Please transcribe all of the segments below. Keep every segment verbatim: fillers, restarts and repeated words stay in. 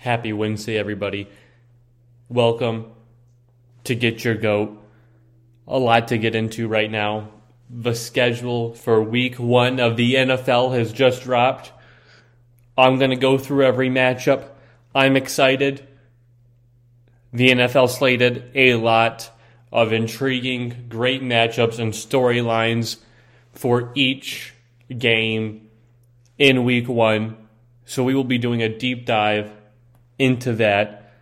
Happy Wednesday, everybody. Welcome to Get Your Goat. A lot to get into right now. The schedule for week one of the N F L has just dropped. I'm going to go through every matchup. I'm excited. The N F L slated a lot of intriguing, great matchups and storylines for each game in week one. So we will be doing a deep dive into that,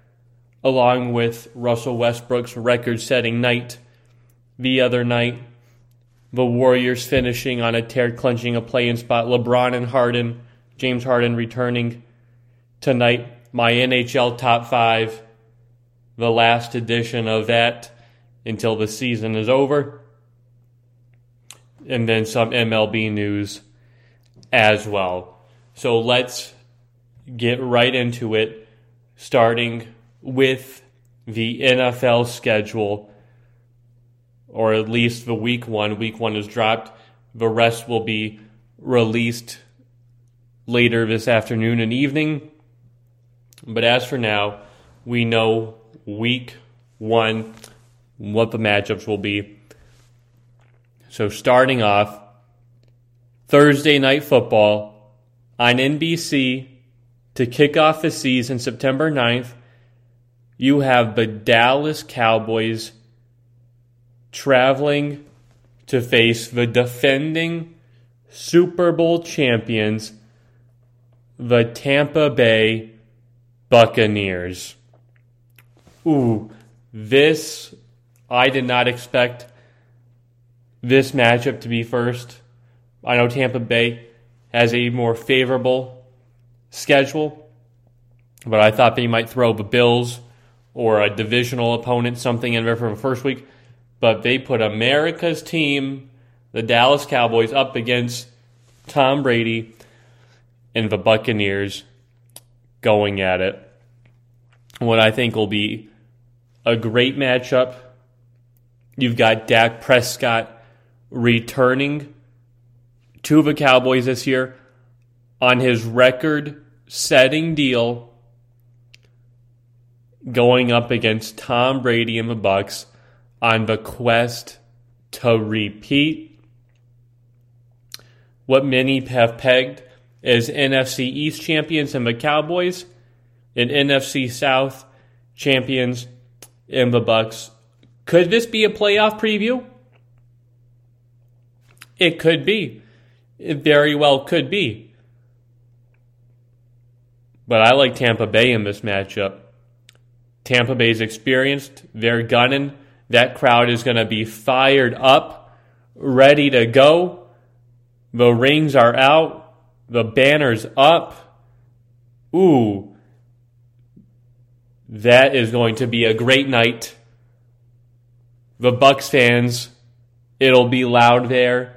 along with Russell Westbrook's record-setting night the other night. The Warriors finishing on a tear, clinching a play-in spot. LeBron and Harden, James Harden returning tonight. My N H L Top five, the last edition of that until the season is over. And then some M L B news as well. So let's get right into it, starting with the N F L schedule. Or at least the week one. Week one is dropped. The rest will be released later this afternoon and evening. But as for now, we know week one, what the matchups will be. So starting off, Thursday Night Football on N B C to kick off the season September ninth, you have the Dallas Cowboys traveling to face the defending Super Bowl champions, the Tampa Bay Buccaneers. Ooh, this, I did not expect this matchup to be first. I know Tampa Bay has a more favorable schedule, but I thought they might throw the Bills or a divisional opponent, something in there from the first week. But they put America's team, the Dallas Cowboys, up against Tom Brady and the Buccaneers going at it. What I think will be a great matchup. You've got Dak Prescott returning to the Cowboys this year on his record-setting deal, going up against Tom Brady and the Bucs on the quest to repeat what many have pegged as N F C East champions in the Cowboys and N F C South champions in the Bucs. Could this be a playoff preview? It could be. It very well could be. But I like Tampa Bay in this matchup. Tampa Bay's experienced. They're gunning. That crowd is going to be fired up, ready to go. The rings are out. The banner's up. Ooh. That is going to be a great night. The Bucs fans, it'll be loud there.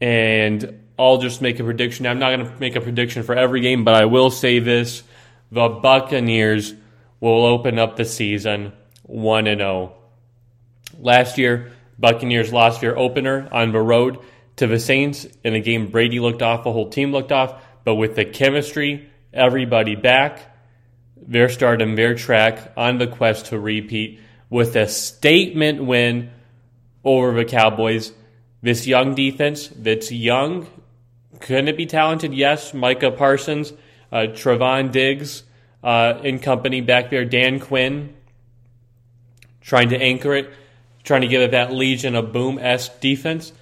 And I'll just make a prediction. I'm not going to make a prediction for every game, but I will say this. The Buccaneers will open up the season one and oh. Last year, Buccaneers lost their opener on the road to the Saints in a game Brady looked off, the whole team looked off, but with the chemistry, everybody back, they're starting their track on the quest to repeat with a statement win over the Cowboys. This young defense that's young, couldn't it be talented? Yes, Micah Parsons, uh, Trevon Diggs, Uh, in company back there, Dan Quinn, trying to anchor it, trying to give it that Legion of Boom-esque defense.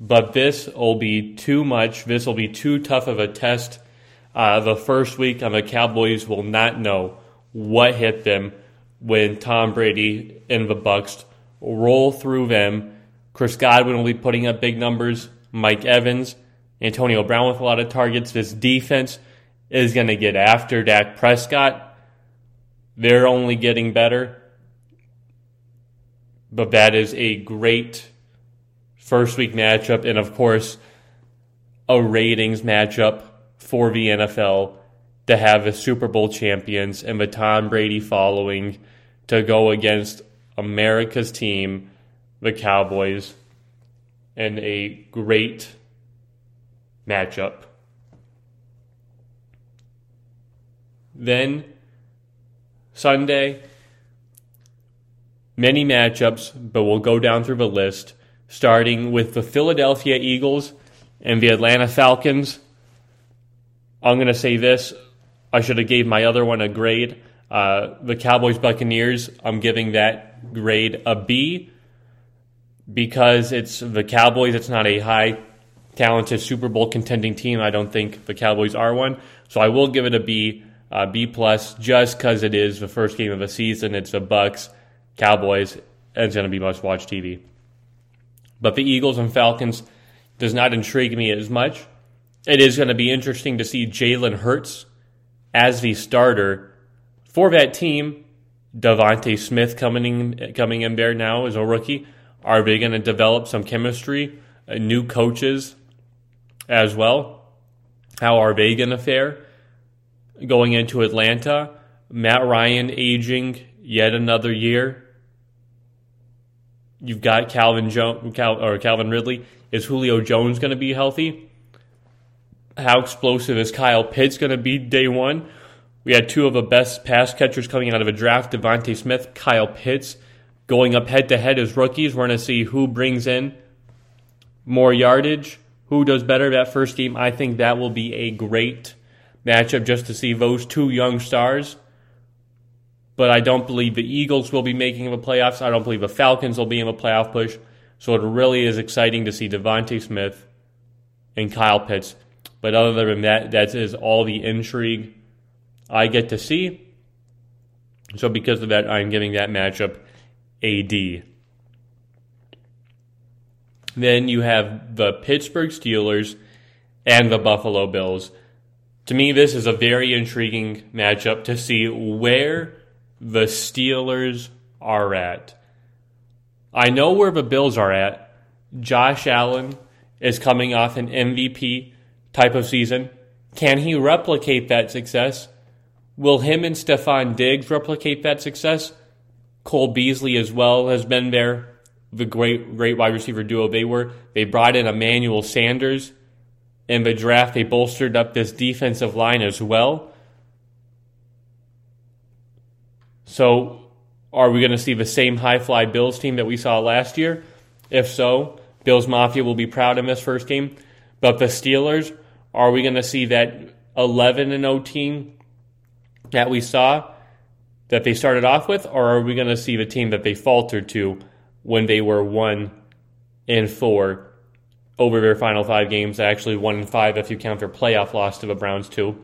But this will be too much. This will be too tough of a test. Uh, the first week on the Cowboys will not know what hit them when Tom Brady and the Bucs roll through them. Chris Godwin will be putting up big numbers. Mike Evans, Antonio Brown with a lot of targets. This defense is going to get after Dak Prescott. They're only getting better. But that is a great first week matchup and, of course, a ratings matchup for the N F L to have the Super Bowl champions and the Tom Brady following to go against America's team, the Cowboys, and a great matchup. Then Sunday, many matchups, but we'll go down through the list, starting with the Philadelphia Eagles and the Atlanta Falcons. I'm going to say this. I should have gave my other one a grade. Uh, the Cowboys Buccaneers, I'm giving that grade a B because it's the Cowboys. It's not a high talented Super Bowl contending team. I don't think the Cowboys are one. So I will give it a B, uh, B plus, just because it is the first game of the season. It's the Bucs, Cowboys, and it's going to be must-watch T V. But the Eagles and Falcons does not intrigue me as much. It is going to be interesting to see Jalen Hurts as the starter for that team. Devontae Smith coming in, coming in there now as a rookie. Are they going to develop some chemistry? Uh, new coaches as well. How are they going to fare going into Atlanta? Matt Ryan aging yet another year. You've got Calvin jo- Cal- or Calvin Ridley. Is Julio Jones going to be healthy? How explosive is Kyle Pitts going to be day one? We had two of the best pass catchers coming out of a draft, Devontae Smith, Kyle Pitts, going up head-to-head as rookies. We're going to see who brings in more yardage, who does better that first game. I think that will be a great matchup just to see those two young stars. But I don't believe the Eagles will be making the playoffs. I don't believe the Falcons will be in the playoff push. So it really is exciting to see Devontae Smith and Kyle Pitts. But other than that, that is all the intrigue I get to see. So because of that, I'm giving that matchup a D. Then you have the Pittsburgh Steelers and the Buffalo Bills. To me, this is a very intriguing matchup to see where the Steelers are at. I know where the Bills are at. Josh Allen is coming off an M V P type of season. Can he replicate that success? Will him and Stefon Diggs replicate that success? Cole Beasley as well has been there. The great, great wide receiver duo they were. They brought in Emmanuel Sanders in the draft. They bolstered up this defensive line as well. So are we going to see the same high-fly Bills team that we saw last year? If so, Bills Mafia will be proud in this first game. But the Steelers, are we going to see that eleven and oh team that we saw that they started off with? Or are we going to see the team that they faltered to when they were one and four over their final five games? Actually, one and five if you count their playoff loss to the Browns too.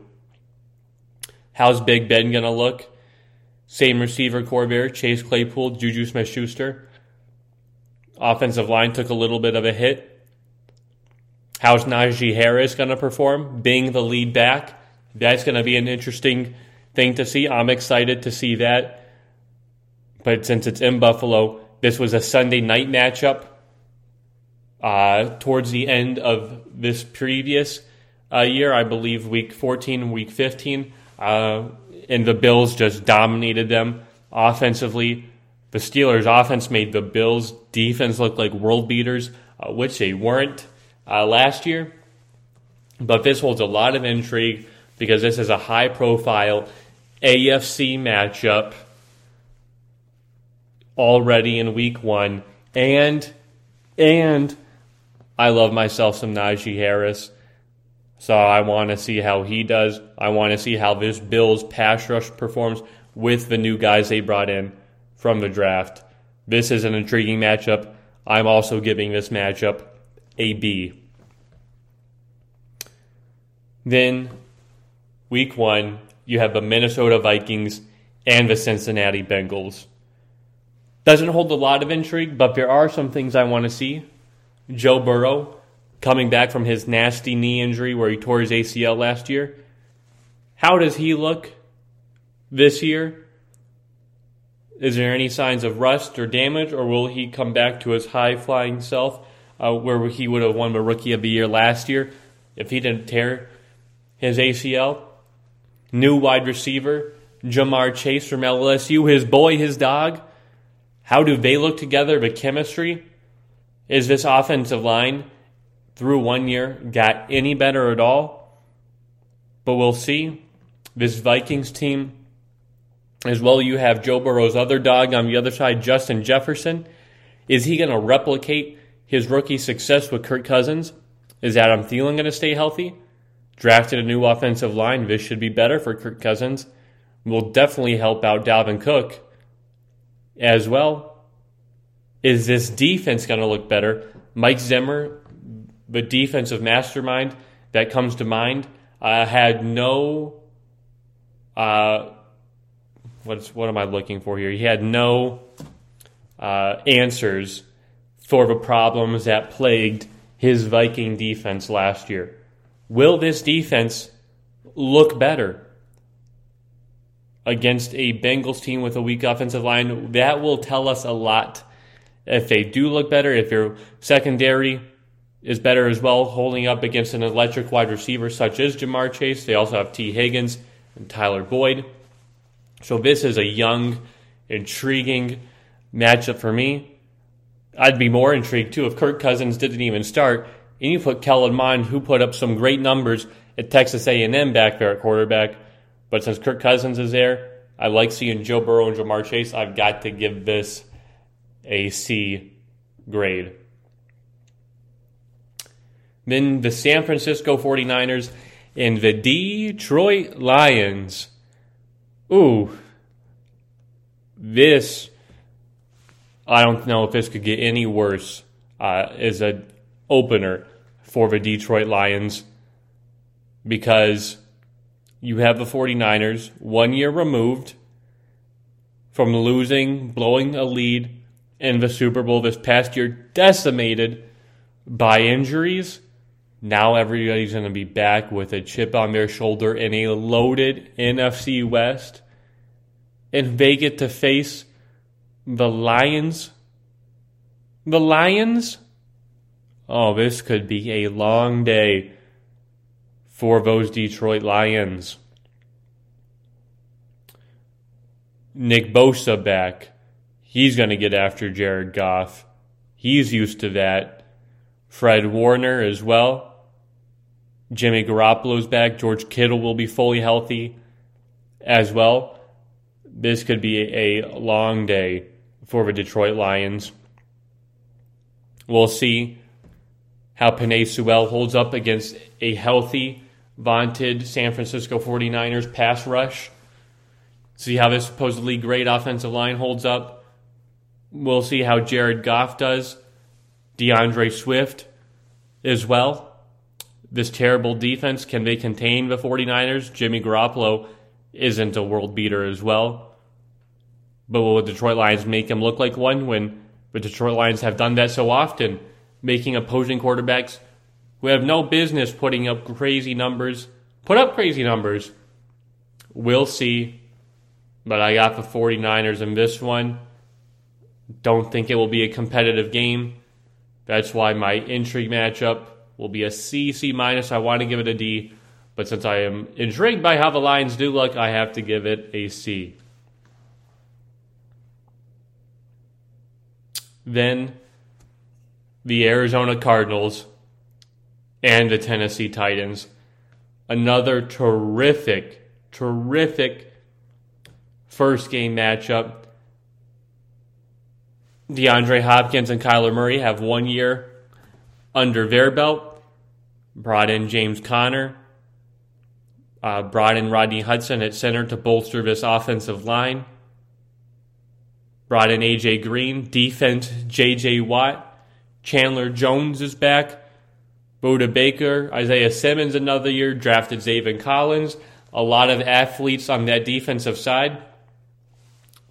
How's Big Ben going to look? Same receiver core there, Chase Claypool, Juju Smith Schuster. Offensive line took a little bit of a hit. How's Najee Harris going to perform? Being the lead back, that's going to be an interesting thing to see. I'm excited to see that. But since it's in Buffalo, this was a Sunday night matchup uh, towards the end of this previous uh, year. I believe week fourteen, week fifteen. Uh And the Bills just dominated them offensively. The Steelers' offense made the Bills' defense look like world beaters, uh, which they weren't uh, last year. But this holds a lot of intrigue because this is a high-profile A F C matchup already in week one. And, and I love myself some Najee Harris. So I want to see how he does. I want to see how this Bills pass rush performs with the new guys they brought in from the draft. This is an intriguing matchup. I'm also giving this matchup a B. Then, week one, you have the Minnesota Vikings and the Cincinnati Bengals. Doesn't hold a lot of intrigue, but there are some things I want to see. Joe Burrow, coming back from his nasty knee injury where he tore his A C L last year. How does he look this year? Is there any signs of rust or damage, or will he come back to his high-flying self uh, where he would have won the Rookie of the Year last year if he didn't tear his A C L? New wide receiver, Ja'Marr Chase from L S U, his boy, his dog. How do they look together, the chemistry? Is this offensive line through one year got any better at all? But we'll see. this Vikings team. As well, you have Joe Burrow's other dog on the other side, Justin Jefferson. Is he going to replicate his rookie success with Kirk Cousins? Is Adam Thielen going to stay healthy? Drafted a new offensive line. This should be better for Kirk Cousins. Will definitely help out Dalvin Cook as well. Is this defense going to look better? Mike Zimmer, the defensive mastermind that comes to mind, uh, had no... Uh, What's what am I looking for here? He had no uh, answers for the problems that plagued his Viking defense last year. Will this defense look better against a Bengals team with a weak offensive line? That will tell us a lot. If they do look better, if your secondary is better as well, holding up against an electric wide receiver such as Ja'Marr Chase. They also have T. Higgins and Tyler Boyd. So this is a young, intriguing matchup for me. I'd be more intrigued, too, if Kirk Cousins didn't even start. And you put Kellen Mond, who put up some great numbers at Texas A and M back there at quarterback. But since Kirk Cousins is there, I like seeing Joe Burrow and Ja'Marr Chase. I've got to give this a C grade. Then the San Francisco forty-niners and the Detroit Lions. Ooh, this, I don't know if this could get any worse uh, as an opener for the Detroit Lions, because you have the forty-niners one year removed from losing, blowing a lead in the Super Bowl this past year, decimated by injuries. Now everybody's going to be back with a chip on their shoulder in a loaded N F C West. And they get to face the Lions. The Lions? Oh, this could be a long day for those Detroit Lions. Nick Bosa back. He's going to get after Jared Goff. He's used to that. Fred Warner as well. Jimmy Garoppolo's back. George Kittle will be fully healthy as well. This could be a long day for the Detroit Lions. We'll see how Penei Sewell holds up against a healthy, vaunted San Francisco forty-niners pass rush. See how this supposedly great offensive line holds up. We'll see how Jared Goff does. DeAndre Swift as well. This terrible defense, can they contain the forty-niners? Jimmy Garoppolo isn't a world beater as well. But will the Detroit Lions make him look like one when the Detroit Lions have done that so often, making opposing quarterbacks who have no business putting up crazy numbers, put up crazy numbers? We'll see. But I got the forty-niners in this one. Don't think it will be a competitive game. That's why my intrigue matchup will be a C, C minus. I want to give it a D, but since I am intrigued by how the Lions do look, I have to give it a C. Then the Arizona Cardinals and the Tennessee Titans. Another terrific, terrific first game matchup. DeAndre Hopkins and Kyler Murray have one year under their belt. Brought in James Conner, uh, brought in Rodney Hudson at center to bolster this offensive line, brought in A J. Green, defense J J. Watt, Chandler Jones is back, Budda Baker, Isaiah Simmons another year, drafted Zaven Collins, a lot of athletes on that defensive side.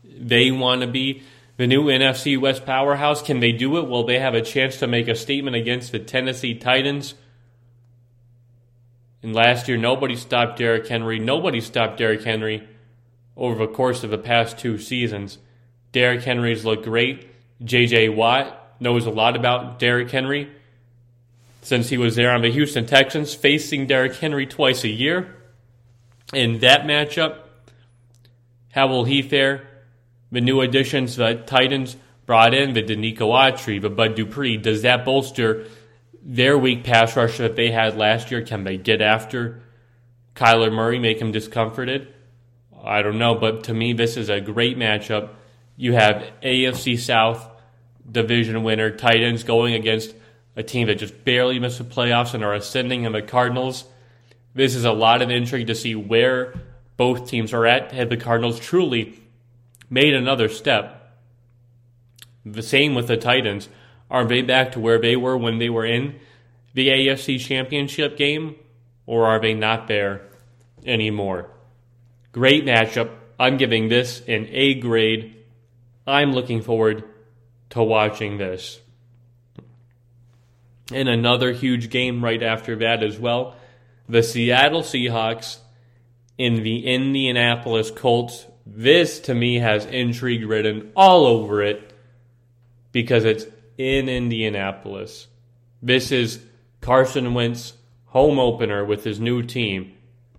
They want to be the new N F C West powerhouse. Can they do it? Will they have a chance to make a statement against the Tennessee Titans? And last year, nobody stopped Derrick Henry. Nobody stopped Derrick Henry over the course of the past two seasons. Derrick Henry's looked great. J J. Watt knows a lot about Derrick Henry since he was there on the Houston Texans, facing Derrick Henry twice a year. In that matchup, how will he fare? The new additions the Titans brought in, the Danico Autry, the Bud Dupree, does that bolster their weak pass rush that they had last year? Can they get after Kyler Murray make him discomforted? I don't know, but to me, this is a great matchup. You have A F C South division winner tight ends going against a team that just barely missed the playoffs and are ascending in the Cardinals. This is a lot of intrigue to see where both teams are at. Have the Cardinals truly made another step? The same with the tight ends. Are they back to where they were when they were in the A F C Championship game, or are they not there anymore? Great matchup. I'm giving this an A grade. I'm looking forward to watching this. And another huge game right after that as well. The Seattle Seahawks in the Indianapolis Colts. This, to me, has intrigue written all over it because it's in Indianapolis. This is Carson Wentz home opener with his new team,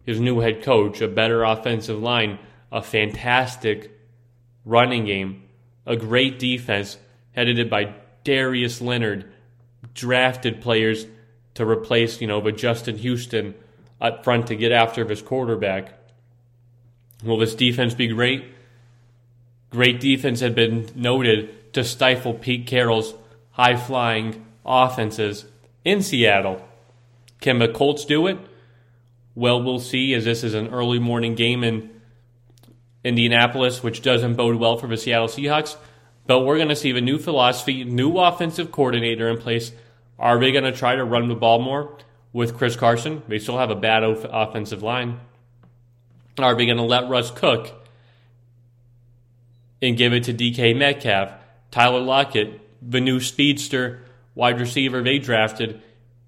his new head coach, a better offensive line, a fantastic running game, a great defense headed by Darius Leonard, drafted players to replace, you know, the Justin Houston up front to get after this quarterback. Will this defense be great? Great defense had been noted to stifle Pete Carroll's high-flying offenses in Seattle. Can the Colts do it? Well, we'll see, as this is an early morning game in Indianapolis, which doesn't bode well for the Seattle Seahawks. But we're going to see the new philosophy, new offensive coordinator in place. Are they going to try to run the ball more with Chris Carson? They still have a bad off- offensive line. Are they going to let Russ cook and give it to D K Metcalf? Tyler Lockett, the new speedster wide receiver they drafted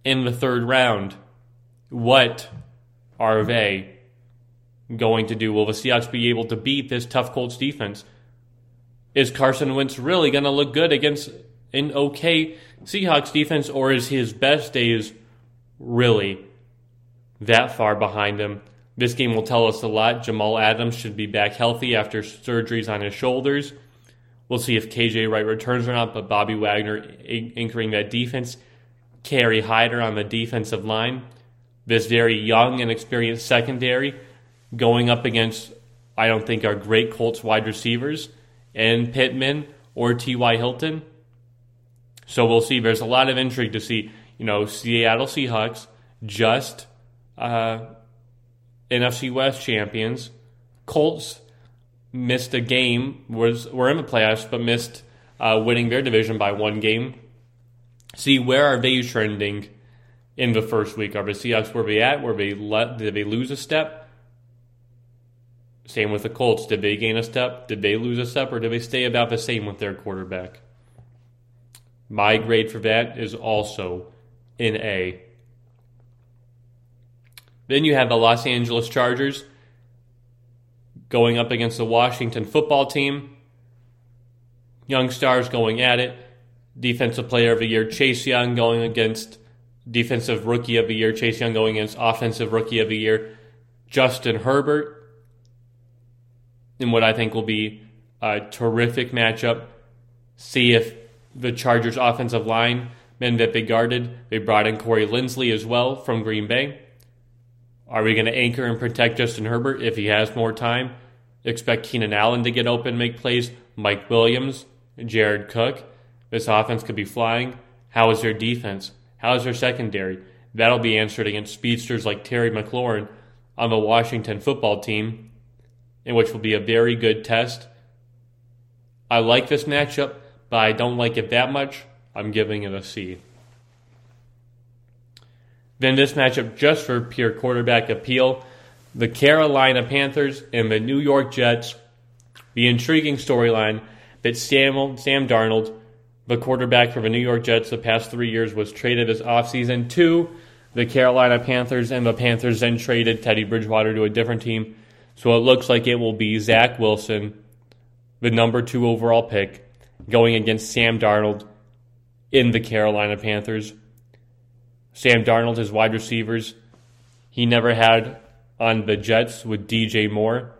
in the third round. What are they going to do? Will the Seahawks be able to beat this tough Colts defense? Is Carson Wentz really going to look good against an okay Seahawks defense, or is his best days really that far behind him? This game will tell us a lot. Jamal Adams should be back healthy after surgeries on his shoulders. We'll see if K J Wright returns or not, but Bobby Wagner anchoring that defense. Kerry Hyder on the defensive line. This very young and experienced secondary going up against, I don't think, our great Colts wide receivers and Pittman or T Y Hilton. So we'll see. There's a lot of intrigue to see. You know, Seattle Seahawks, just uh, N F C West champions. Colts missed a game, was were in the playoffs, but missed uh, winning their division by one game. See, where are they trending in the first week? Are the Seahawks where they at? Were they le- did they lose a step? Same with the Colts. Did they gain a step? Did they lose a step? Or did they stay about the same with their quarterback? My grade for that is also an A. Then you have the Los Angeles Chargers going up against the Washington football team. Young stars going at it. Defensive player of the year, Chase Young, going against defensive rookie of the year. Chase Young going against offensive rookie of the year, Justin Herbert. In what I think will be a terrific matchup. See if the Chargers' offensive line, men that they guarded, they brought in Corey Linsley as well from Green Bay. Are we going to anchor and protect Justin Herbert if he has more time? Expect Keenan Allen to get open, make plays. Mike Williams, Jared Cook. This offense could be flying. How is their defense? How is their secondary? That'll be answered against speedsters like Terry McLaurin on the Washington football team, in which will be a very good test. I like this matchup, but I don't like it that much. I'm giving it a C. Then this matchup, just for pure quarterback appeal, the Carolina Panthers and the New York Jets. The intriguing storyline that Sam, Sam Darnold, the quarterback for the New York Jets the past three years, was traded this offseason to the Carolina Panthers, and the Panthers then traded Teddy Bridgewater to a different team. So it looks like it will be Zach Wilson, the number two overall pick, going against Sam Darnold in the Carolina Panthers. Sam Darnold, his wide receivers, he never had on the Jets with D J Moore.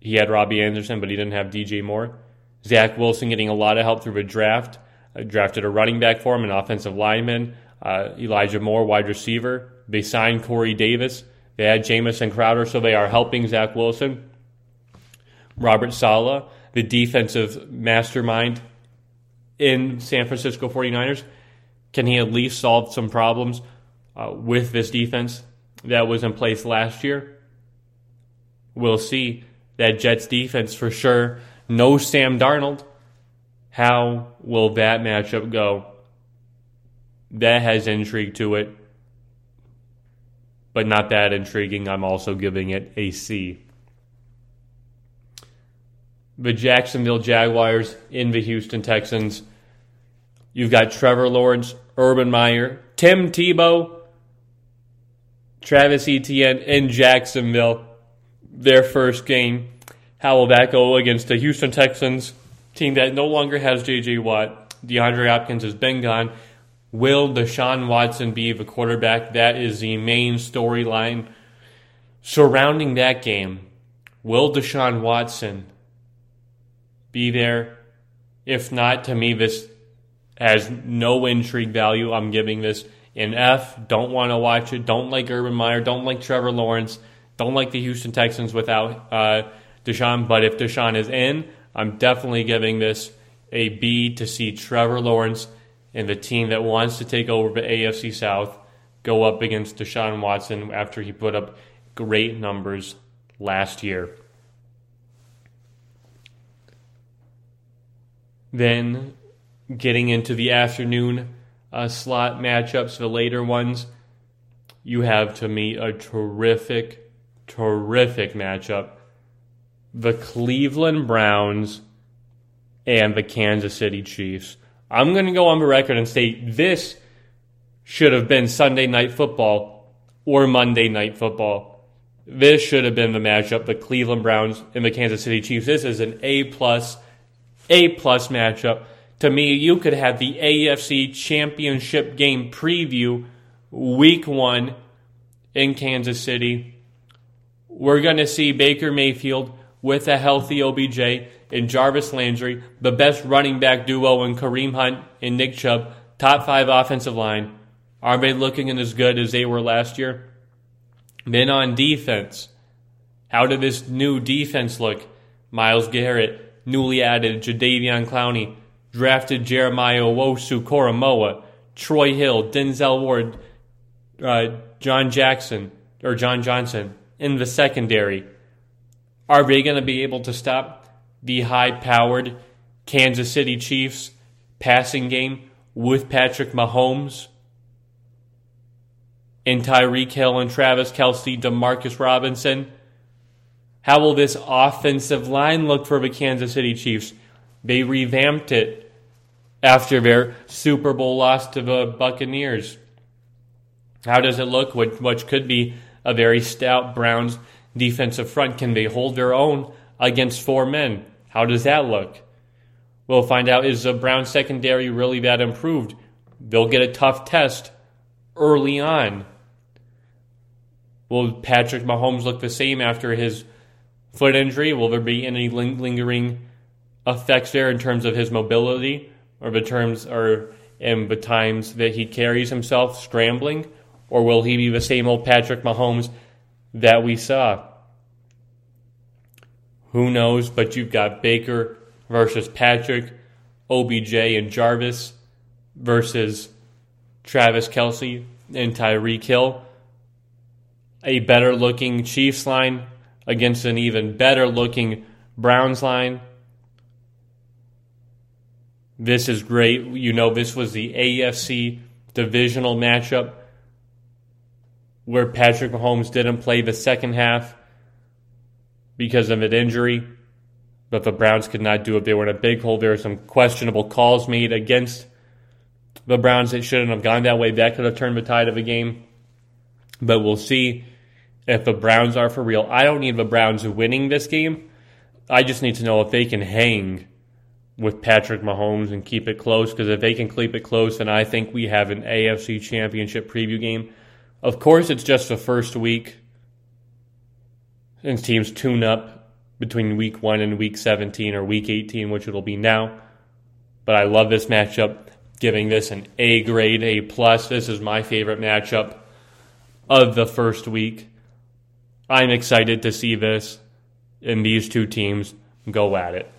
He had Robbie Anderson, but he didn't have D J Moore. Zach Wilson getting a lot of help through a draft. I drafted a running back for him, an offensive lineman. Uh, Elijah Moore, wide receiver. They signed Corey Davis. They had Jamison Crowder, so they are helping Zach Wilson. Robert Saleh, the defensive mastermind in San Francisco 49ers, can he at least solve some problems uh, with this defense that was in place last year? We'll see. That Jets defense for sure. No Sam Darnold. How will that matchup go? That has intrigue to it, but not that intriguing. I'm also giving it a C. The Jacksonville Jaguars in the Houston Texans. You've got Trevor Lawrence, Urban Meyer, Tim Tebow, Travis Etienne in Jacksonville. Their first game. How will that go against the Houston Texans team that no longer has J J. Watt? DeAndre Hopkins has been gone. Will Deshaun Watson be the quarterback? That is the main storyline surrounding that game. Will Deshaun Watson be there? If not, to me, this has no intrigue value. I'm giving this an F. Don't want to watch it. Don't like Urban Meyer. Don't like Trevor Lawrence. Don't like the Houston Texans without uh, Deshaun. But if Deshaun is in, I'm definitely giving this a B to see Trevor Lawrence and the team that wants to take over the A F C South go up against Deshaun Watson after he put up great numbers last year. Then getting into the afternoon uh, slot matchups, the later ones, you have, to me, a terrific, terrific matchup. The Cleveland Browns and the Kansas City Chiefs. I'm going to go on the record and say this should have been Sunday Night Football or Monday Night Football. This should have been the matchup, the Cleveland Browns and the Kansas City Chiefs. This is an A-plus, A-plus matchup. To me, you could have the A F C Championship game preview week one in Kansas City. We're going to see Baker Mayfield with a healthy O B J and Jarvis Landry, the best running back duo in Kareem Hunt and Nick Chubb, top five offensive line. Are they looking as good as they were last year? Then on defense, how did this new defense look? Myles Garrett, newly added Jadeveon Clowney, drafted Jeremiah Owusu-Koramoah, Troy Hill, Denzel Ward, uh, John Jackson, or John Johnson in the secondary. Are they going to be able to stop the high-powered Kansas City Chiefs passing game with Patrick Mahomes and Tyreek Hill and Travis Kelce, DeMarcus Robinson? How will this offensive line look for the Kansas City Chiefs? They revamped it after their Super Bowl loss to the Buccaneers. How does it look? What, what could be a very stout Browns defensive front, can they hold their own against four men? How does that look? We'll find out. Is the Browns secondary really that improved? They'll get a tough test early on. Will Patrick Mahomes look the same after his foot injury? Will there be any lingering effects there in terms of his mobility or the terms or in the times that he carries himself scrambling? Or will he be the same old Patrick Mahomes that we saw? Who knows, but you've got Baker versus Patrick, O B J and Jarvis versus Travis Kelce and Tyreek Hill. A better looking Chiefs line against an even better looking Browns line. This is great. You know, this was the A F C divisional matchup where Patrick Mahomes didn't play the second half because of an injury, but the Browns could not do it. They were in a big hole. There were some questionable calls made against the Browns that shouldn't have gone that way. That could have turned the tide of the game, but we'll see if the Browns are for real. I don't need the Browns winning this game. I just need to know if they can hang with Patrick Mahomes and keep it close, because if they can keep it close, then I think we have an A F C Championship preview game. Of course, it's just the first week, and teams tune up between week one and week seventeen or week eighteen, which it'll be now. But I love this matchup, giving this an A grade, A plus. This is my favorite matchup of the first week. I'm excited to see this and these two teams go at it.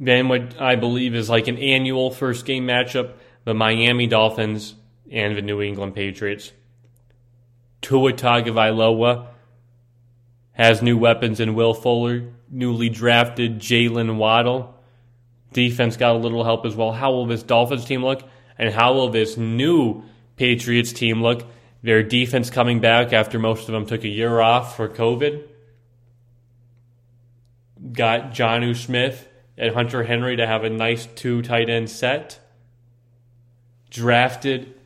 Then what I believe is like an annual first game matchup, the Miami Dolphins and the New England Patriots. Tua Tagovailoa has new weapons in Will Fuller, newly drafted Jaylen Waddle. Defense got a little help as well. How will this Dolphins team look? And how will this new Patriots team look? Their defense coming back after most of them took a year off for COVID. Got Jonnu Smith and Hunter Henry to have a nice two tight end set. Drafted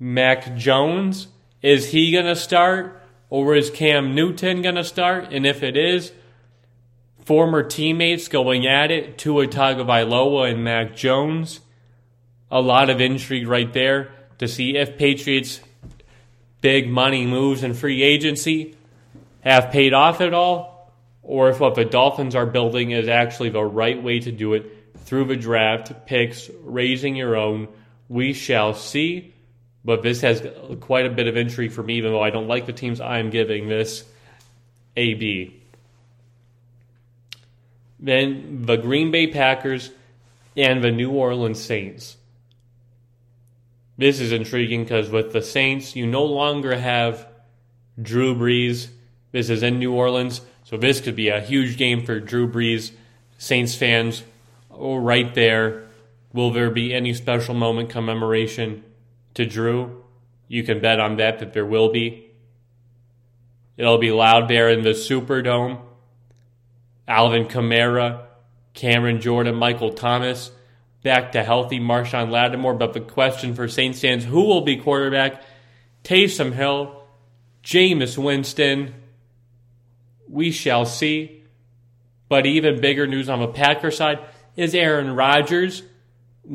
Mac Jones. Is he going to start or is Cam Newton going to start? And if it is, former teammates going at it, Tua Tagovailoa and Mac Jones. A lot of intrigue right there to see if Patriots' big money moves in free agency have paid off at all, or if what the Dolphins are building is actually the right way to do it through the draft, picks, raising your own. We shall see. But this has quite a bit of intrigue for me, even though I don't like the teams I'm giving this a B. Then the Green Bay Packers and the New Orleans Saints. This is intriguing because with the Saints, you no longer have Drew Brees. This is in New Orleans. So this could be a huge game for Drew Brees. Saints fans, oh, right there. Will there be any special moment commemoration to Drew? You can bet on that that there will be. It'll be loud there in the Superdome. Alvin Kamara, Cameron Jordan, Michael Thomas, back to healthy Marshawn Lattimore. But the question for Saints fans, who will be quarterback? Taysom Hill, Jameis Winston. We shall see. But even bigger news on the Packers side, is Aaron Rodgers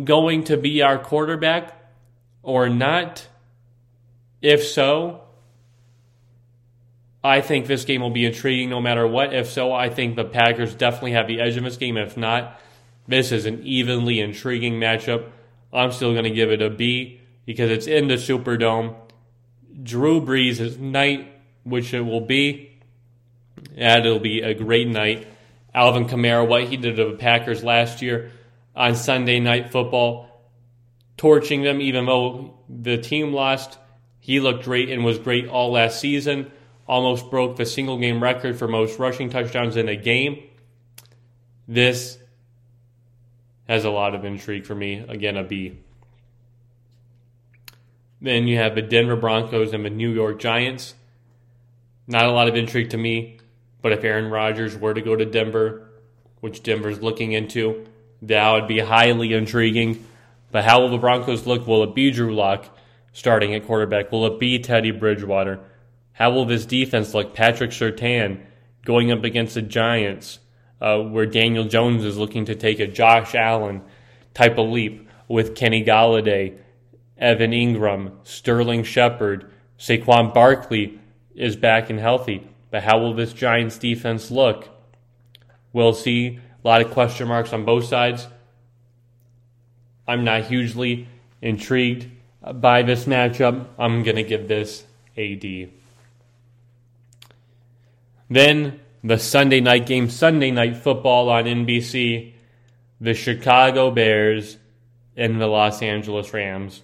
going to be our quarterback or not? If so, I think this game will be intriguing no matter what. If so, I think the Packers definitely have the edge in this game. If not, this is an evenly intriguing matchup. I'm still going to give it a B because it's in the Superdome. Drew Brees' night, which it will be. Yeah, it'll be a great night. Alvin Kamara, what he did to the Packers last year on Sunday Night Football, torching them even though the team lost. He looked great and was great all last season. Almost broke the single-game record for most rushing touchdowns in a game. This has a lot of intrigue for me. Again, a B. Then you have the Denver Broncos and the New York Giants. Not a lot of intrigue to me. But if Aaron Rodgers were to go to Denver, which Denver's looking into, that would be highly intriguing. But how will the Broncos look? Will it be Drew Lock starting at quarterback? Will it be Teddy Bridgewater? How will this defense look? Patrick Surtain going up against the Giants, uh, where Daniel Jones is looking to take a Josh Allen type of leap with Kenny Galladay, Evan Ingram, Sterling Shepard, Saquon Barkley is back and healthy. But how will this Giants defense look? We'll see. A lot of question marks on both sides. I'm not hugely intrigued by this matchup. I'm going to give this a D. Then the Sunday night game, Sunday Night Football on N B C. The Chicago Bears and the Los Angeles Rams.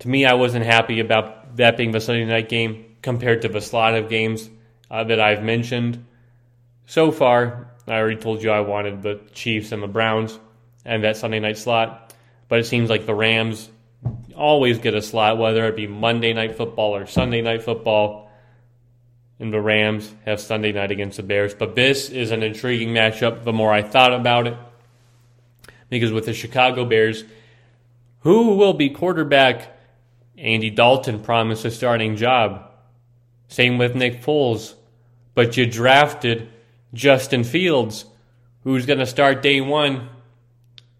To me, I wasn't happy about that being the Sunday night game compared to the slot of games Uh, that I've mentioned. So far, I already told you I wanted the Chiefs and the Browns and that Sunday night slot, but it seems like the Rams always get a slot, whether it be Monday Night Football or Sunday Night Football, and the Rams have Sunday night against the Bears. But this is an intriguing matchup the more I thought about it, because with the Chicago Bears, who will be quarterback? Andy Dalton promised a starting job. Same with Nick Foles. But you drafted Justin Fields, who's going to start day one.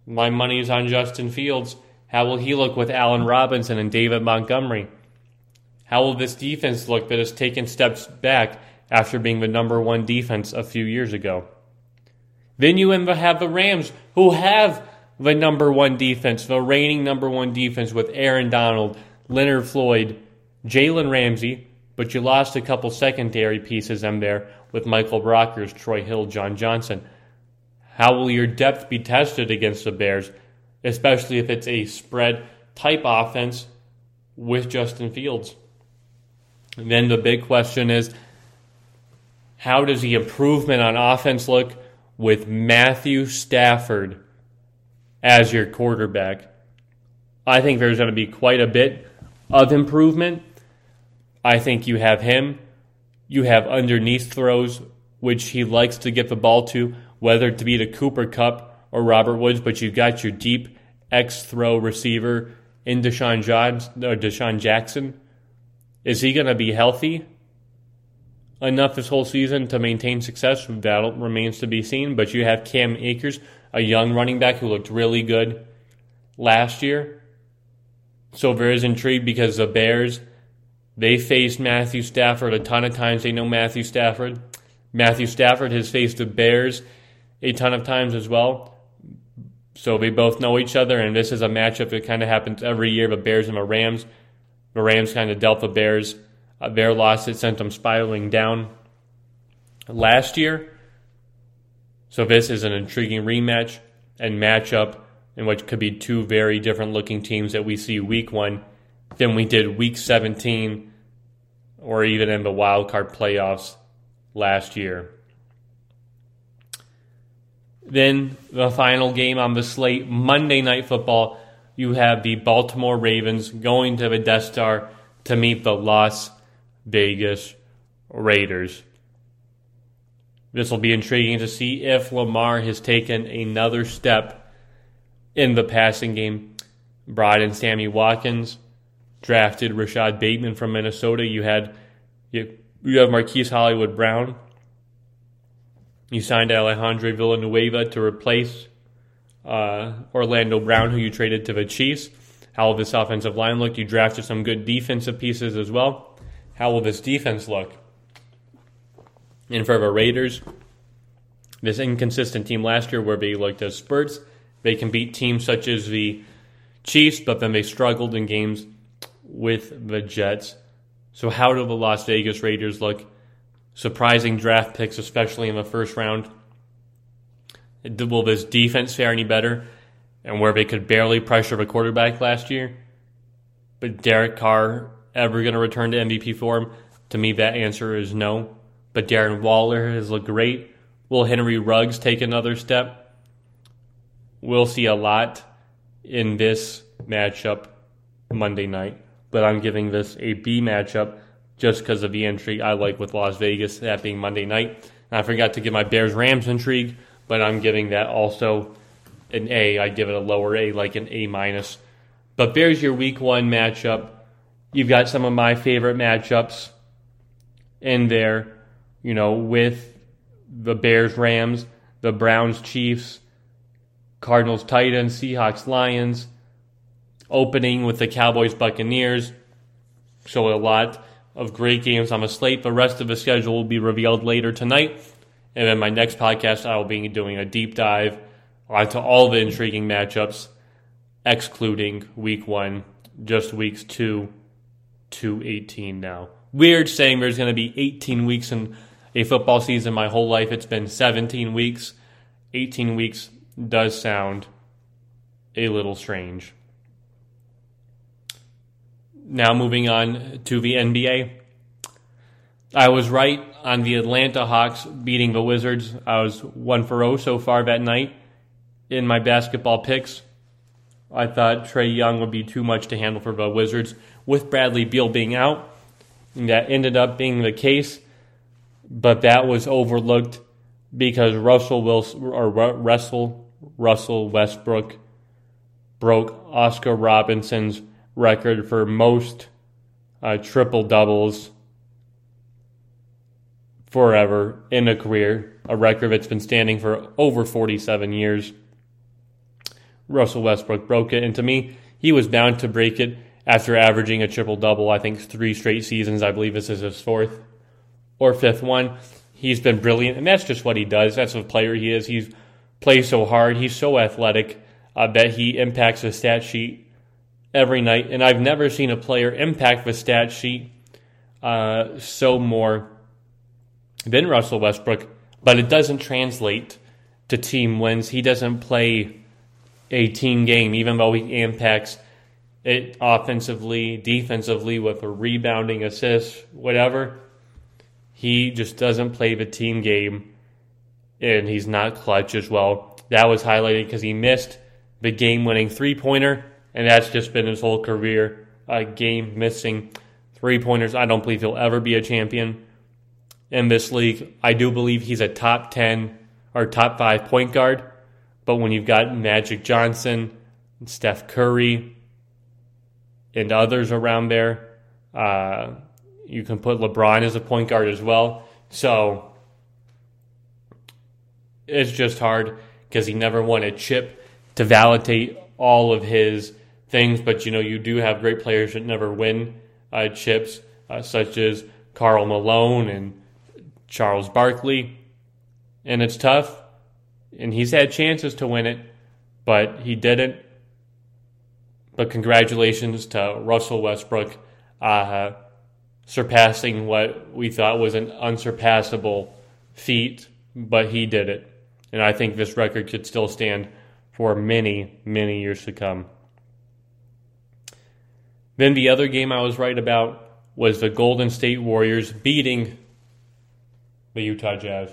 My money's on Justin Fields. How will he look with Allen Robinson and David Montgomery? How will this defense look that has taken steps back after being the number one defense a few years ago? Then you have the Rams, who have the number one defense, the reigning number one defense with Aaron Donald, Leonard Floyd, Jalen Ramsey, but you lost a couple secondary pieces in there with Michael Brockers, Troy Hill, John Johnson. How will your depth be tested against the Bears, especially if it's a spread-type offense with Justin Fields? And then the big question is, how does the improvement on offense look with Matthew Stafford as your quarterback? I think there's going to be quite a bit of improvement. I think you have him. You have underneath throws, which he likes to get the ball to, whether to be to Cooper Kupp or Robert Woods, but you've got your deep X-throw receiver in Deshaun Jobs, or Deshaun Jackson. Is he going to be healthy enough this whole season to maintain success? That remains to be seen, but you have Cam Akers, a young running back who looked really good last year. So there is intrigue because the Bears, they faced Matthew Stafford a ton of times. They know Matthew Stafford. Matthew Stafford has faced the Bears a ton of times as well. So they both know each other, and this is a matchup that kind of happens every year, the Bears and the Rams. The Rams kind of dealt the Bears. Uh, their loss, it sent them spiraling down last year. So this is an intriguing rematch and matchup in which could be two very different-looking teams that we see week one than we did week seventeen or even in the wild card playoffs last year. Then the final game on the slate, Monday Night Football, you have the Baltimore Ravens going to the Death Star to meet the Las Vegas Raiders. This will be intriguing to see if Lamar has taken another step in the passing game. Brought in Sammy Watkins, drafted Rashad Bateman from Minnesota. You had you, you have Marquise Hollywood-Brown. You signed Alejandro Villanueva to replace uh, Orlando Brown, who you traded to the Chiefs. How will this offensive line look? You drafted some good defensive pieces as well. How will this defense look? And for the Raiders, this inconsistent team last year where they looked as spurts, they can beat teams such as the Chiefs, but then they struggled in games with the Jets. So how do the Las Vegas Raiders look? Surprising draft picks, especially in the first round. Will this defense fare any better? And where they could barely pressure the quarterback last year. But Derek Carr ever going to return to M V P form? To me, that answer is no. But Darren Waller has looked great. Will Henry Ruggs take another step? We'll see a lot in this matchup Monday night. But I'm giving this a B matchup just because of the intrigue I like with Las Vegas, that being Monday night. And I forgot to give my Bears-Rams intrigue, but I'm giving that also an A. I give it a lower A, like an A minus. But there's your week one matchup. You've got some of my favorite matchups in there, you know, with the Bears, Rams, the Browns, Chiefs, Cardinals, Titans, Seahawks, Lions, opening with the Cowboys, Buccaneers. So a lot of great games on the slate. The rest of the schedule will be revealed later tonight. And then my next podcast, I will be doing a deep dive onto all the intriguing matchups, excluding week one, just weeks two to eighteen now. Weird saying there's going to be eighteen weeks in a football season. My whole life it's been seventeen weeks. eighteen weeks does sound a little strange. Now moving on to the N B A. I was right on the Atlanta Hawks beating the Wizards. I was one for oh so far that night. In my basketball picks, I thought Trae Young would be too much to handle for the Wizards with Bradley Beal being out. And that ended up being the case, but that was overlooked because Russell Wilson, or Russell, Russell Westbrook broke Oscar Robinson's record for most uh, triple-doubles forever in a career, a record that's been standing for over forty-seven years. Russell Westbrook broke it, and to me, he was bound to break it after averaging a triple-double, I think, three straight seasons. I believe this is his fourth or fifth one. He's been brilliant, and that's just what he does. That's the player he is. He plays so hard. He's so athletic uh, that he impacts the stat sheet every night, and I've never seen a player impact the stat sheet uh, so more than Russell Westbrook, but it doesn't translate to team wins. He doesn't play a team game, even though he impacts it offensively, defensively, with a rebounding, assist, whatever. He just doesn't play the team game, and he's not clutch as well. That was highlighted because he missed the game-winning three-pointer, and that's just been his whole career, a game missing three-pointers. I don't believe he'll ever be a champion in this league. I do believe he's a top ten or top five point guard, but when you've got Magic Johnson, Steph Curry, and others around there, uh, you can put LeBron as a point guard as well. So it's just hard because he never won a chip to validate all of his things. But, you know, you do have great players that never win uh, chips, uh, such as Karl Malone and Charles Barkley. And it's tough, and he's had chances to win it, but he didn't. But congratulations to Russell Westbrook, uh, surpassing what we thought was an unsurpassable feat, but he did it. And I think this record could still stand for many, many years to come. Then the other game I was right about was the Golden State Warriors beating the Utah Jazz.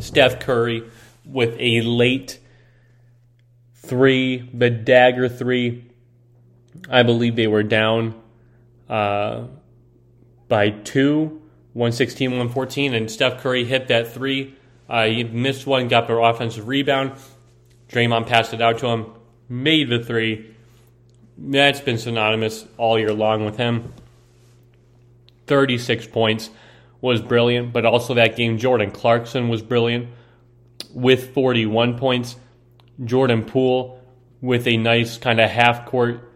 Steph Curry with a late three, the dagger three. I believe they were down uh, by two, one sixteen, one fourteen, and Steph Curry hit that three. Uh, he missed one, got their offensive rebound. Draymond passed it out to him, made the three. That's been synonymous all year long with him. thirty-six points. Was brilliant, but also that game Jordan Clarkson was brilliant with forty-one points. Jordan Poole with a nice kind of half-court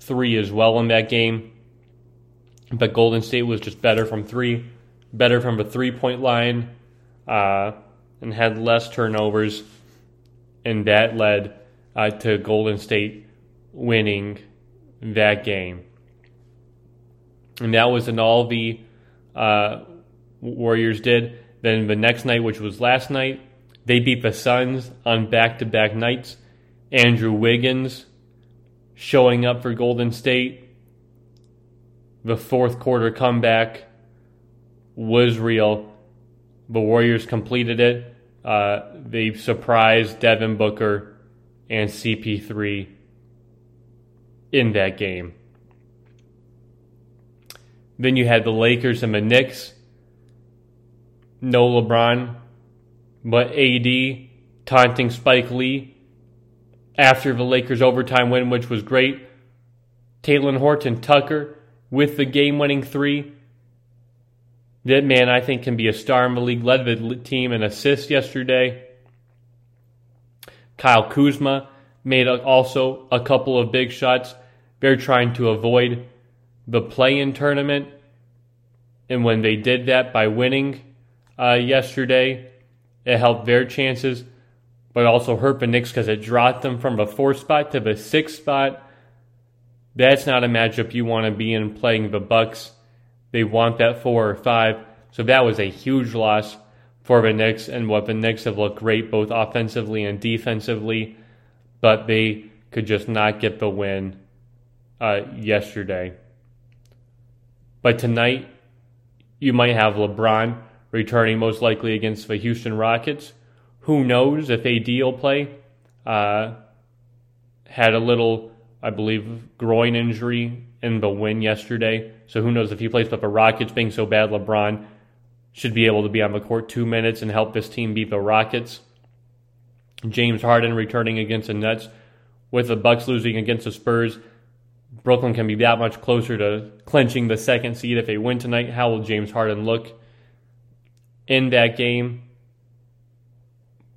three as well in that game. But Golden State was just better from three, better from a three-point line, uh, and had less turnovers, and that led uh, to Golden State winning that game. And that was in all the... Uh, Warriors did. Then the next night, which was last night, they beat the Suns on back-to-back nights. Andrew Wiggins showing up for Golden State. The fourth quarter comeback was real. The Warriors completed it. Uh, they surprised Devin Booker and C P three in that game. Then you had the Lakers and the Knicks. No LeBron, but A D taunting Spike Lee after the Lakers' overtime win, which was great. Talen Horton-Tucker with the game-winning three. That man, I think, can be a star in the league. Led the team in assists yesterday. Kyle Kuzma made also a couple of big shots. They're trying to avoid the play-in tournament, and when they did that by winning... Uh, yesterday, it helped their chances, but also hurt the Knicks because it dropped them from the fourth spot to the sixth spot. That's not a matchup you want to be in playing the Bucks. They want that four or five. So that was a huge loss for the Knicks, and what the Knicks have looked great both offensively and defensively, but they could just not get the win uh, yesterday. But tonight, you might have LeBron returning most likely against the Houston Rockets. Who knows if A D will play. Uh, had a little, I believe, groin injury in the win yesterday. So who knows if he plays. But the Rockets being so bad, LeBron should be able to be on the court two minutes and help this team beat the Rockets. James Harden returning against the Nets. With the Bucks losing against the Spurs, Brooklyn can be that much closer to clinching the second seed if they win tonight. How will James Harden look in that game?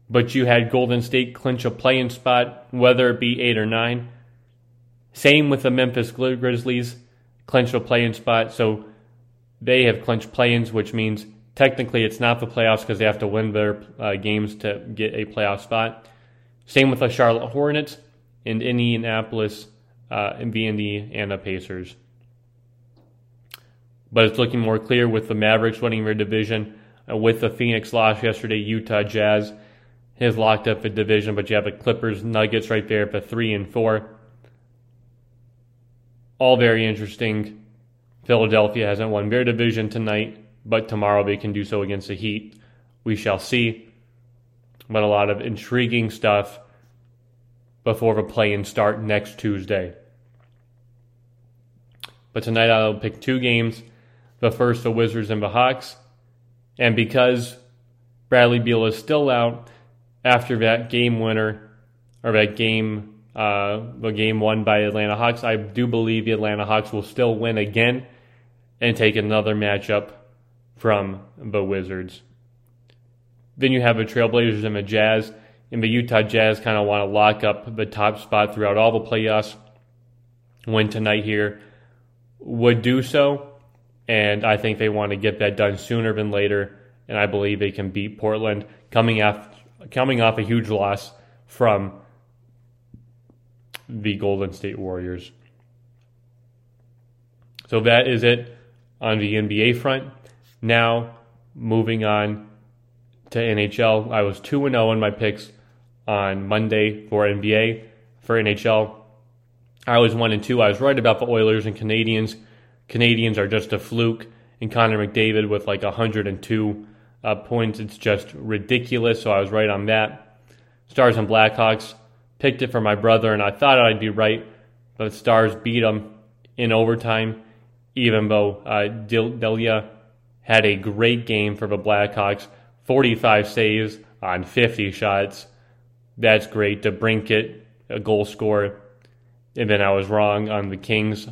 But you had Golden State clinch a play-in spot, whether it be eight or nine. Same with the Memphis Grizzlies, clinch a play-in spot. So they have clinched play-ins, which means technically it's not the playoffs because they have to win their uh, games to get a playoff spot. Same with the Charlotte Hornets and Indianapolis uh, and the Indiana Pacers. but it's looking more clear with the Mavericks winning their division, uh, with the Phoenix loss yesterday. Utah Jazz has locked up the division, but you have the Clippers, Nuggets right there at the three and four. All very interesting. Philadelphia hasn't won their division tonight, but tomorrow they can do so against the Heat. We shall see. But a lot of intriguing stuff before the play-in start next Tuesday. But tonight I'll pick two games. The first, the Wizards and the Hawks. And because Bradley Beal is still out after that game winner, or that game Uh, the game won by Atlanta Hawks, I do believe the Atlanta Hawks will still win again and take another matchup from the Wizards. Then you have the Trailblazers and the Jazz, and the Utah Jazz kind of want to lock up the top spot throughout all the playoffs. Win tonight here would do so, and I think they want to get that done sooner than later, and I believe they can beat Portland coming off, coming off a huge loss from the Golden State Warriors. So that is it on the N B A front. Now, moving on to N H L. I was two and oh in my picks on Monday for N B A. For N H L, I was one and two. I was right about the Oilers and Canadians. Canadians are just a fluke. And Connor McDavid with like one hundred two uh, points. It's just ridiculous. So I was right on that. Stars and Blackhawks. Picked it for my brother, and I thought I'd be right, but Stars beat him in overtime, even though uh, Delia had a great game for the Blackhawks. forty-five saves on fifty shots. That's great. DeBrincat, a goal scorer. And then I was wrong on the Kings.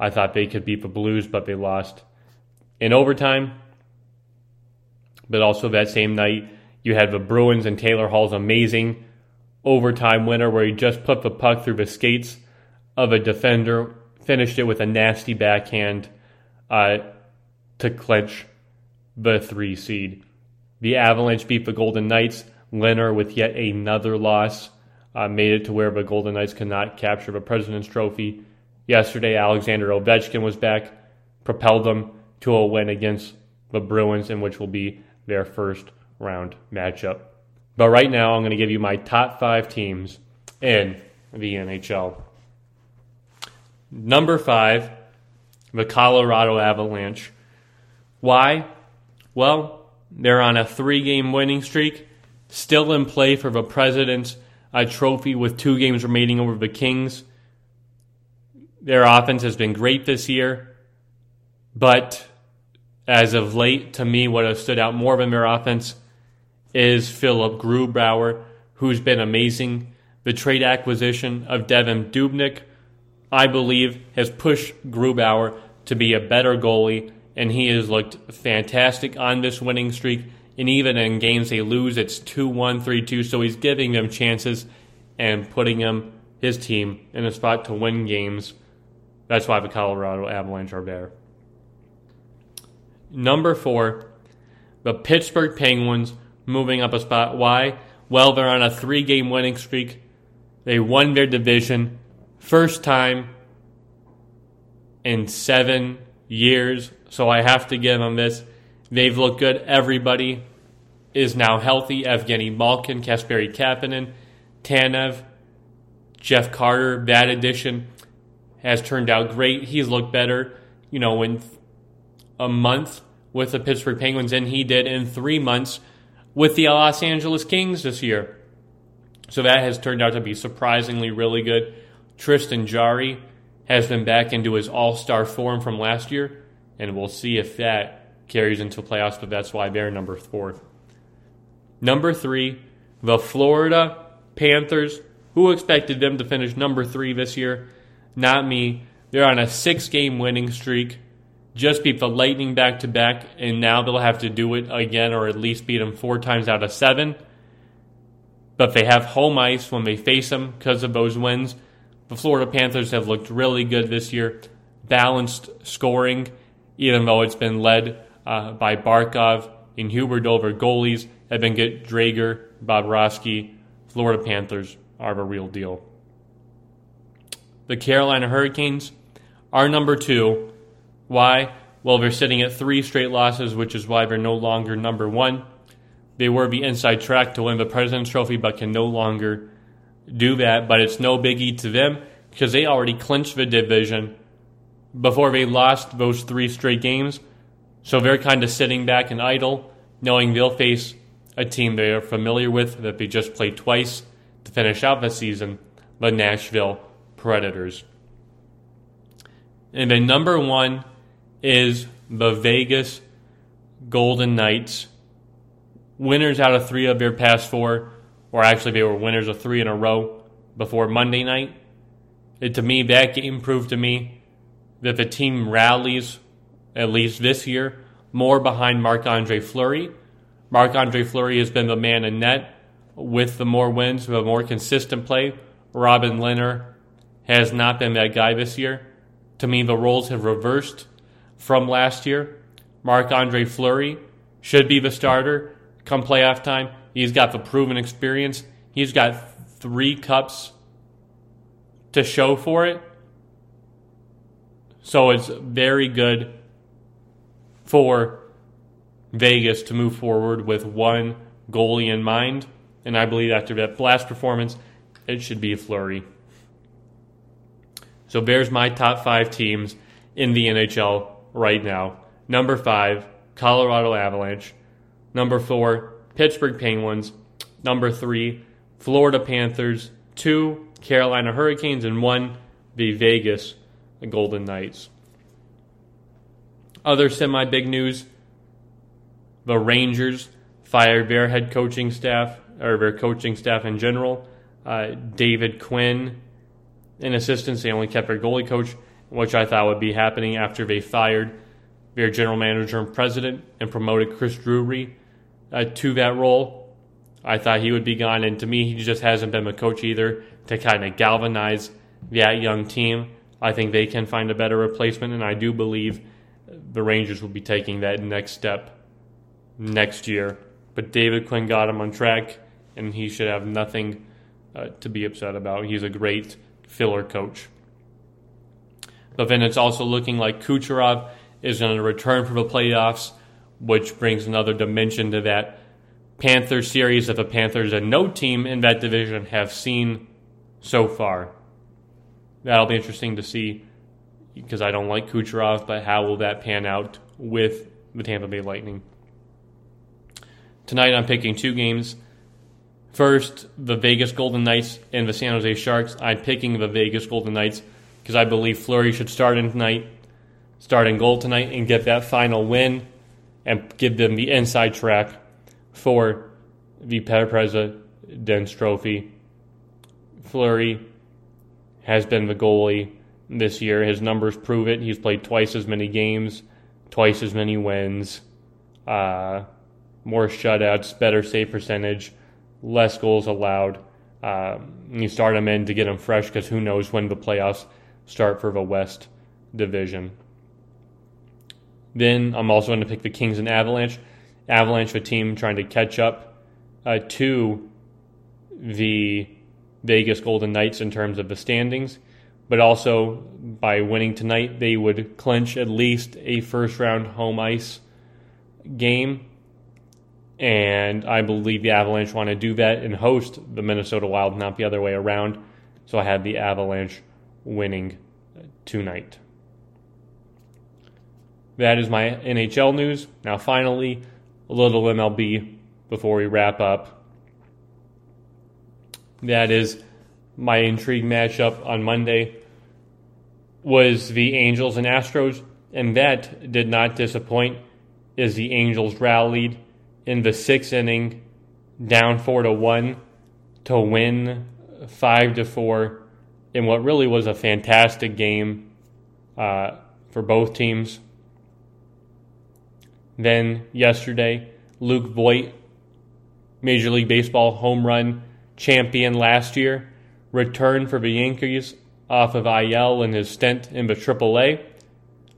I thought they could beat the Blues, but they lost in overtime. But also that same night, you had the Bruins and Taylor Hall's amazing overtime winner where he just put the puck through the skates of a defender, finished it with a nasty backhand uh, to clinch the three seed. The Avalanche beat the Golden Knights. Leonard with yet another loss uh, made it to where the Golden Knights could not capture the President's Trophy. Yesterday, Alexander Ovechkin was back, propelled them to a win against the Bruins, in which will be their first round matchup. But right now, I'm going to give you my top five teams in the N H L. Number five, the Colorado Avalanche. Why? Well, they're on a three-game winning streak, still in play for the President's uh, Trophy with two games remaining over the Kings. Their offense has been great this year, but as of late, to me, what has stood out more than their offense is Philip Grubauer, who's been amazing. The trade acquisition of Devin Dubnyk, I believe, has pushed Grubauer to be a better goalie, and he has looked fantastic on this winning streak. And even in games they lose, it's two one, three two, so he's giving them chances and putting him, his team, in a spot to win games. That's why the Colorado Avalanche are there. Number four, the Pittsburgh Penguins, moving up a spot. Why? Well, they're on a three-game winning streak. They won their division. First time in seven years. So I have to give them this. They've looked good. Everybody is now healthy. Evgeny Malkin, Kasperi Kapanen, Tanev, Jeff Carter. That addition has turned out great. He's looked better, you know, in a month with the Pittsburgh Penguins than he did in three months with the Los Angeles Kings this year. So that has turned out to be surprisingly really good. Tristan Jarry has been back into his all-star form from last year, and we'll see if that carries into playoffs, but that's why they're number four. Number three, the Florida Panthers. Who expected them to finish number three this year? Not me. They're on a six-game winning streak. Just beat the Lightning back-to-back, and now they'll have to do it again or at least beat them four times out of seven. But they have home ice when they face them because of those wins. The Florida Panthers have looked really good this year. Balanced scoring, even though it's been led uh, by Barkov and Huberdeau. Goalies have been good. Drager, Bobrovsky. Florida Panthers are the real deal. The Carolina Hurricanes are number two. Why? Well, they're sitting at three straight losses, which is why they're no longer number one. They were the inside track to win the President's Trophy, but can no longer do that. But it's no biggie to them because they already clinched the division before they lost those three straight games. So they're kind of sitting back and idle, knowing they'll face a team they are familiar with that they just played twice to finish out the season, the Nashville Predators. And then number one is the Vegas Golden Knights. Winners out of three of their past four, or actually they were winners of three in a row before Monday night. And to me, that game proved to me that the team rallies, at least this year, more behind Marc-Andre Fleury. Marc-Andre Fleury has been the man in net with the more wins, the more consistent play. Robin Lehner has not been that guy this year. To me, the roles have reversed from last year. Marc-Andre Fleury should be the starter. Come playoff time, he's got the proven experience. He's got three cups to show for it. So it's very good for Vegas to move forward with one goalie in mind. And I believe after that last performance, it should be a Flurry. So there's my top five teams in the N H L right now. Number five, Colorado Avalanche. Number four, Pittsburgh Penguins. Number three, Florida Panthers. Two, Carolina Hurricanes. And one, the Vegas Golden Knights. Other semi-big news, the Rangers fired their head coaching staff, or their coaching staff in general. Uh, David Quinn in assistance. They only kept their goalie coach, which I thought would be happening after they fired their general manager and president and promoted Chris Drury Uh, to that role. I thought he would be gone, and to me, he just hasn't been a coach either to kind of galvanize that young team. I think they can find a better replacement, and I do believe the Rangers will be taking that next step next year. But David Quinn got him on track, and he should have nothing uh, to be upset about. He's a great filler coach. But then it's also looking like Kucherov is going to return for the playoffs, which brings another dimension to that Panthers series that the Panthers and no team in that division have seen so far. That'll be interesting to see because I don't like Kucherov, but how will that pan out with the Tampa Bay Lightning? Tonight I'm picking two games. First, the Vegas Golden Knights and the San Jose Sharks. I'm picking the Vegas Golden Knights because I believe Fleury should start in tonight, start in goal tonight, and get that final win and give them the inside track for the President's Trophy. Fleury has been the goalie this year. His numbers prove it. He's played twice as many games, twice as many wins, uh, more shutouts, better save percentage, less goals allowed. Uh, you start him in to get him fresh because who knows when the playoffs start for the West Division. Then I'm also going to pick the Kings and Avalanche. Avalanche, a team trying to catch up uh, to the Vegas Golden Knights in terms of the standings. But also, by winning tonight, they would clinch at least a first-round home ice game. And I believe the Avalanche want to do that and host the Minnesota Wild, not the other way around. So I have the Avalanche winning tonight. That is my N H L news. Now finally, a little M L B before we wrap up. That is my intrigue matchup on Monday was the Angels and Astros, and that did not disappoint as the Angels rallied in the sixth inning, down four to one to win five to four in what really was a fantastic game uh, for both teams. Then yesterday, Luke Voit, Major League Baseball home run champion last year, returned for the Yankees off of I L and his stint in the triple A.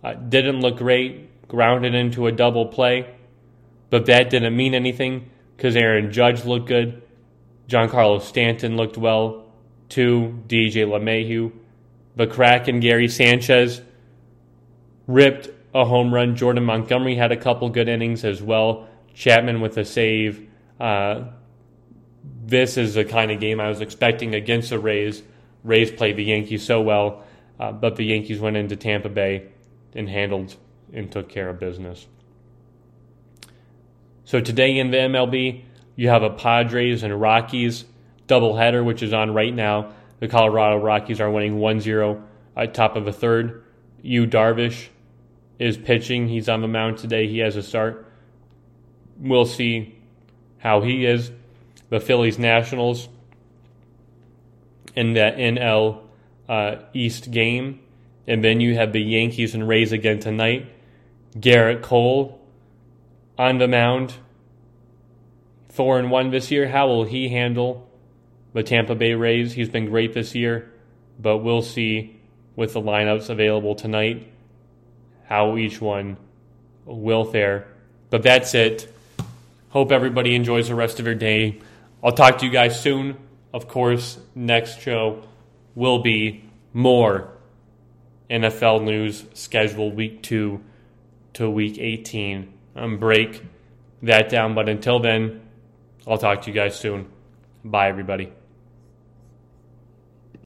Uh, didn't look great, grounded into a double play, but that didn't mean anything because Aaron Judge looked good. Giancarlo Stanton looked well, too. D J LeMahieu, the Kraken Gary Sanchez ripped a home run. Jordan Montgomery had a couple good innings as well. Chapman with a save. Uh, this is the kind of game I was expecting against the Rays. Rays played the Yankees so well, uh, but the Yankees went into Tampa Bay and handled and took care of business. So today in the M L B, you have a Padres and Rockies doubleheader, which is on right now. The Colorado Rockies are winning one zero at top of a third. Yu Darvish is pitching. He's on the mound today. He has a start. We'll see how he is. The Phillies Nationals in that N L uh, East game. And then you have the Yankees and Rays again tonight. Garrett Cole on the mound. Four and one this year. How will he handle the Tampa Bay Rays? He's been great this year, but we'll see with the lineups available tonight how each one will fare. But that's it. Hope everybody enjoys the rest of your day. I'll talk to you guys soon. Of course, next show will be more N F L news scheduled week two to week eighteen. Um, break that down. But until then, I'll talk to you guys soon. Bye, everybody.